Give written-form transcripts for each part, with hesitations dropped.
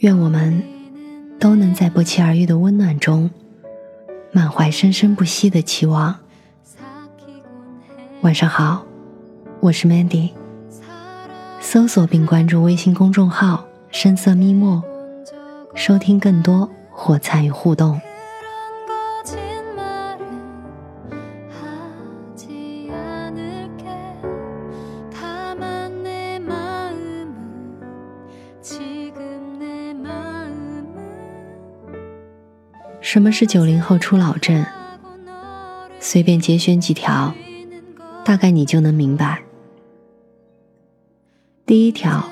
愿我们都能在不期而遇的温暖中，满怀生生不息的期望。晚上好，我是 Mandy。 搜索并关注微信公众号深色咪墨，收听更多或参与互动。什么是90后初老症？随便节选几条，大概你就能明白。第一条，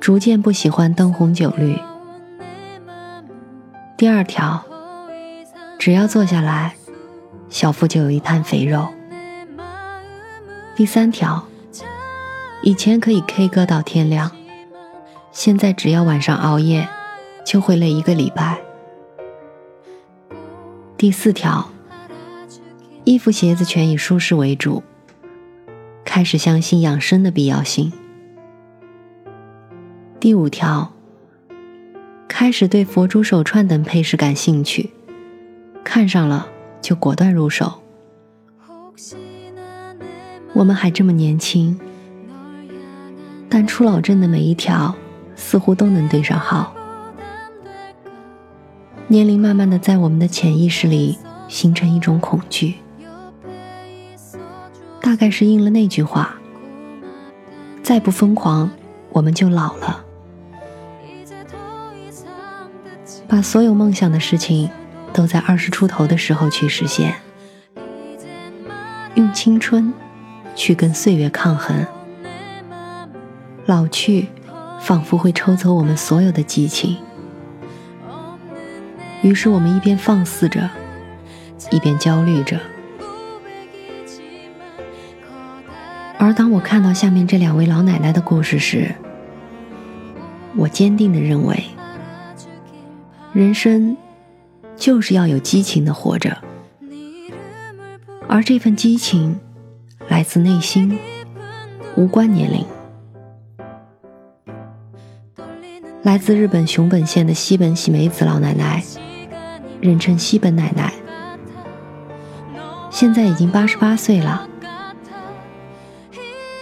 逐渐不喜欢灯红酒绿。第二条，只要坐下来，小腹就有一滩肥肉。第三条，以前可以 K 歌到天亮，现在只要晚上熬夜，就会累一个礼拜。第四条，衣服鞋子全以舒适为主，开始相信养生的必要性。第五条，开始对佛珠手串等配饰感兴趣，看上了就果断入手。我们还这么年轻，但初老症的每一条似乎都能对上号。年龄慢慢的在我们的潜意识里形成一种恐惧，大概是应了那句话，再不疯狂，我们就老了。把所有梦想的事情都在20出头的时候去实现，用青春去跟岁月抗衡，老去仿佛会抽走我们所有的激情。于是我们一边放肆着，一边焦虑着。而当我看到下面这2位老奶奶的故事时，我坚定地认为，人生就是要有激情地活着，而这份激情来自内心，无关年龄。来自日本熊本县的西本喜美子老奶奶，人称西本奶奶，现在已经88岁了。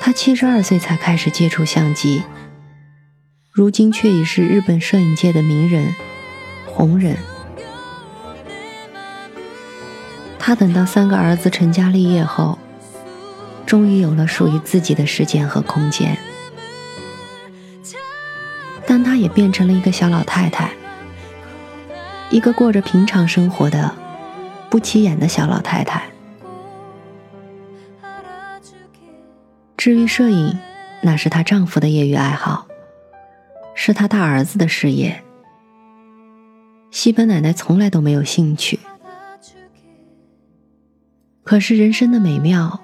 她72岁才开始接触相机，如今却已是日本摄影界的名人、红人。她等到3个儿子成家立业后，终于有了属于自己的时间和空间。但她也变成了一个小老太太，一个过着平常生活的不起眼的小老太太。至于摄影，那是她丈夫的业余爱好，是她大儿子的事业，西本奶奶从来都没有兴趣。可是人生的美妙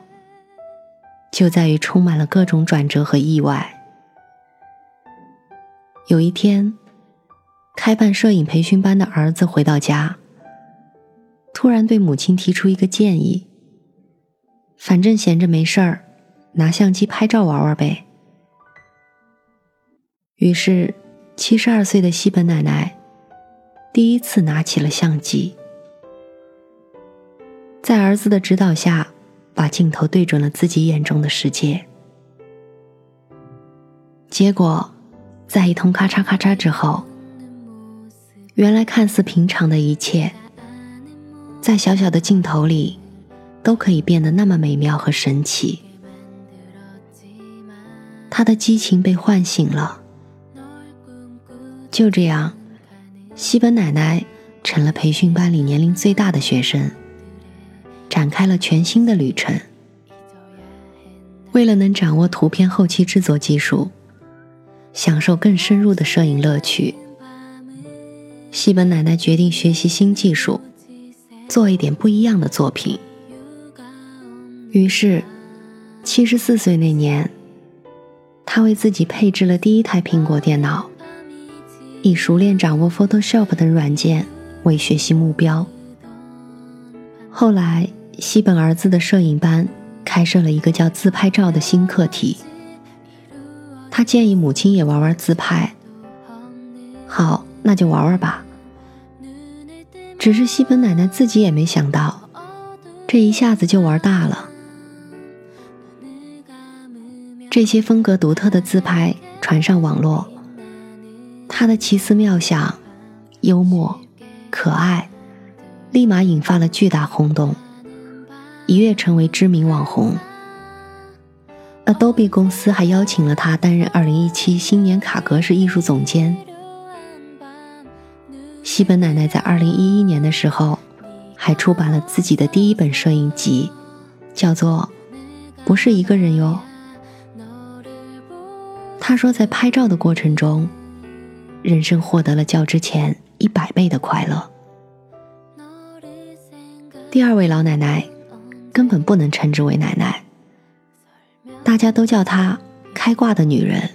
就在于充满了各种转折和意外。有一天，开办摄影培训班的儿子回到家，突然对母亲提出一个建议，反正闲着没事儿，拿相机拍照玩玩呗。于是72岁的西本奶奶第一次拿起了相机，在儿子的指导下，把镜头对准了自己眼中的世界。结果在一通咔嚓咔嚓之后，原来看似平常的一切，在小小的镜头里都可以变得那么美妙和神奇。他的激情被唤醒了。就这样，西本奶奶成了培训班里年龄最大的学生，展开了全新的旅程。为了能掌握图片后期制作技术，享受更深入的摄影乐趣，西本奶奶决定学习新技术，做一点不一样的作品。于是74岁那年，她为自己配置了第一台苹果电脑，以熟练掌握 Photoshop 等软件为学习目标。后来西本儿子的摄影班开设了一个叫自拍照的新课题，他建议母亲也玩玩自拍。好，那就玩玩吧。只是西本奶奶自己也没想到，这一下子就玩大了。这些风格独特的自拍传上网络，她的奇思妙想、幽默、可爱，立马引发了巨大轰动，一跃成为知名网红。Adobe 公司还邀请了她担任2017新年卡格式艺术总监。西本奶奶在2011年的时候，还出版了自己的第一本摄影集，叫做《不是一个人哟》。她说，在拍照的过程中，人生获得了较之前100倍的快乐。第二位老奶奶根本不能称之为奶奶，大家都叫她开挂的女人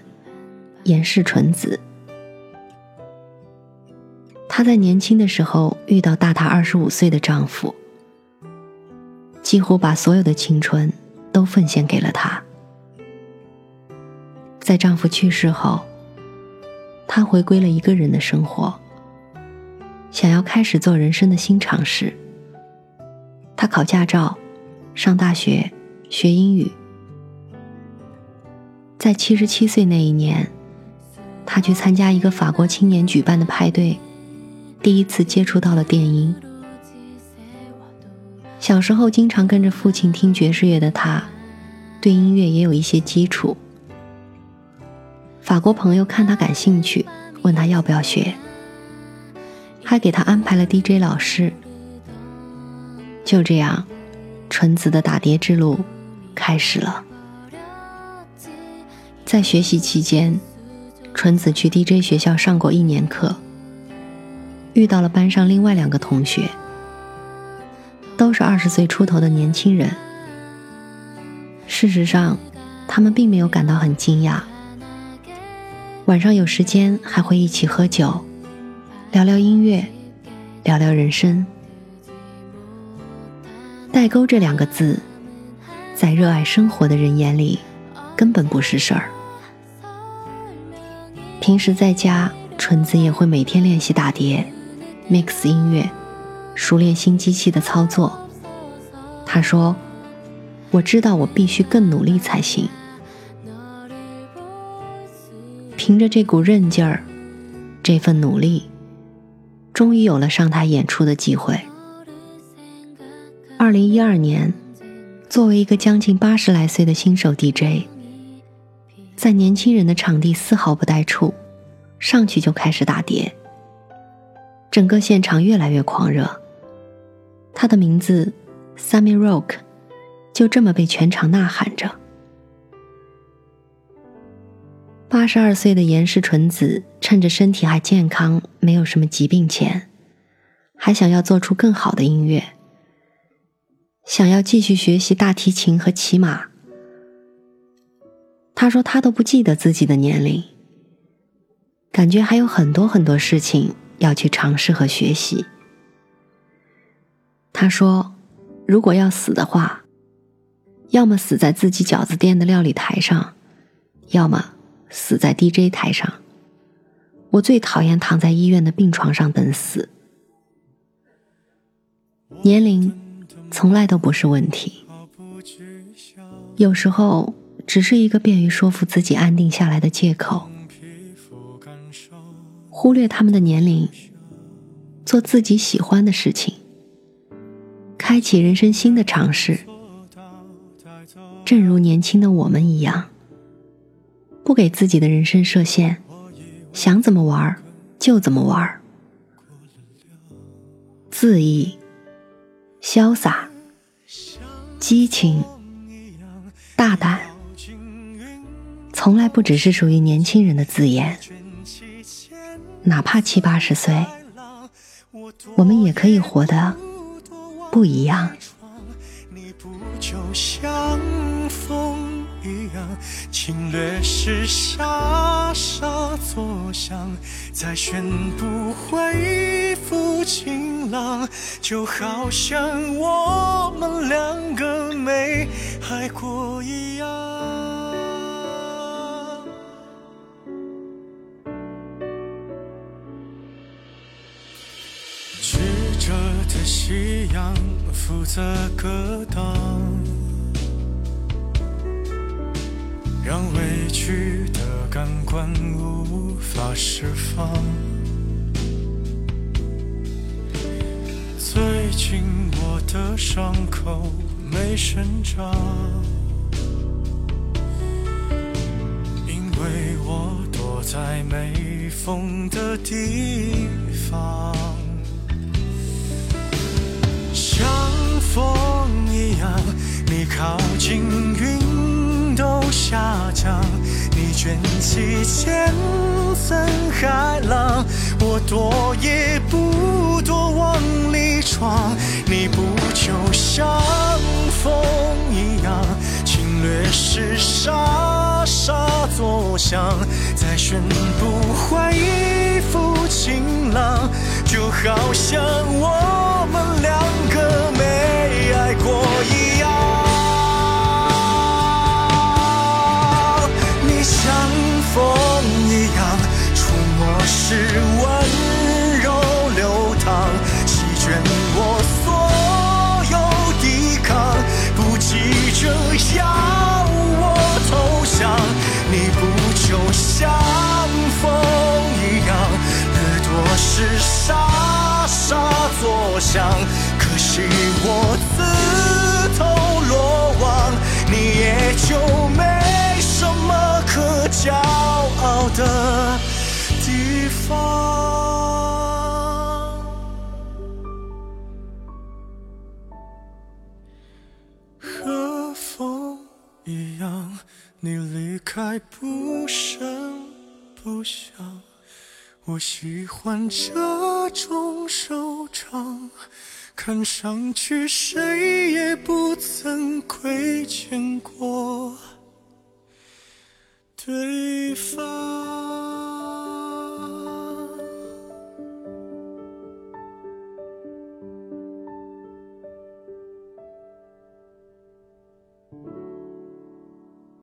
岩室纯子。她在年轻的时候遇到大她25岁的丈夫，几乎把所有的青春都奉献给了她。在丈夫去世后，她回归了一个人的生活，想要开始做人生的新尝试。她考驾照，上大学，学英语。在77岁那一年，她去参加一个法国青年举办的派对，第一次接触到了电音。小时候经常跟着父亲听爵士乐的她，对音乐也有一些基础。法国朋友看他感兴趣，问他要不要学，还给他安排了 DJ 老师。就这样，纯子的打碟之路开始了。在学习期间，纯子去 DJ 学校上过1年课，遇到了班上另外2个同学，都是20岁出头的年轻人。事实上，他们并没有感到很惊讶，晚上有时间还会一起喝酒，聊聊音乐，聊聊人生。代沟这2个字，在热爱生活的人眼里根本不是事儿。平时在家，纯子也会每天练习打碟， mix 音乐，熟练新机器的操作。她说，我知道我必须更努力才行。凭着这股韧劲儿，这份努力，终于有了上台演出的机会。2012年，作为一个将近80来岁的新手 DJ， 在年轻人的场地丝毫不带怵，上去就开始打碟。整个现场越来越狂热，他的名字 Sammy Rock 就这么被全场呐喊着。82岁的岩室纯子趁着身体还健康，没有什么疾病前，还想要做出更好的音乐，想要继续学习大提琴和骑马。她说她都不记得自己的年龄，感觉还有很多事情要去尝试和学习。她说，如果要死的话，要么死在自己饺子店的料理台上，要么死在 DJ 台上。我最讨厌躺在医院的病床上等死。年龄从来都不是问题，有时候只是一个便于说服自己安定下来的借口。忽略他们的年龄，做自己喜欢的事情，开启人生新的尝试。正如年轻的我们一样，不给自己的人生设限，想怎么玩就怎么玩。恣意、潇洒、激情、大胆，从来不只是属于年轻人的字眼。哪怕70、80岁，我们也可以活得不一样。你不就像风一样，侵略时沙沙作响，再宣布恢复晴朗，就好像我们两个没爱过一样。炙热的夕阳负责格挡，让委屈的感官无法释放。最近我的伤口没生长，因为我躲在没风的地方。像风一样，你靠近云都下降，你卷起千层海浪，我躲也不躲往里闯。你不就像风一样，侵略时沙沙作响，再宣布恢复晴朗，就好像我们两个没爱过一样。你像风一样，触摸时温柔流淌，席卷我所有抵抗，不急着要我投降。你不就像风一样，掠夺时沙沙作响，可惜我自投罗网，你也就没什么可骄傲的地方。和风一样，你离开不声不响，我喜欢这种收场，看上去谁也不曾亏欠过对方。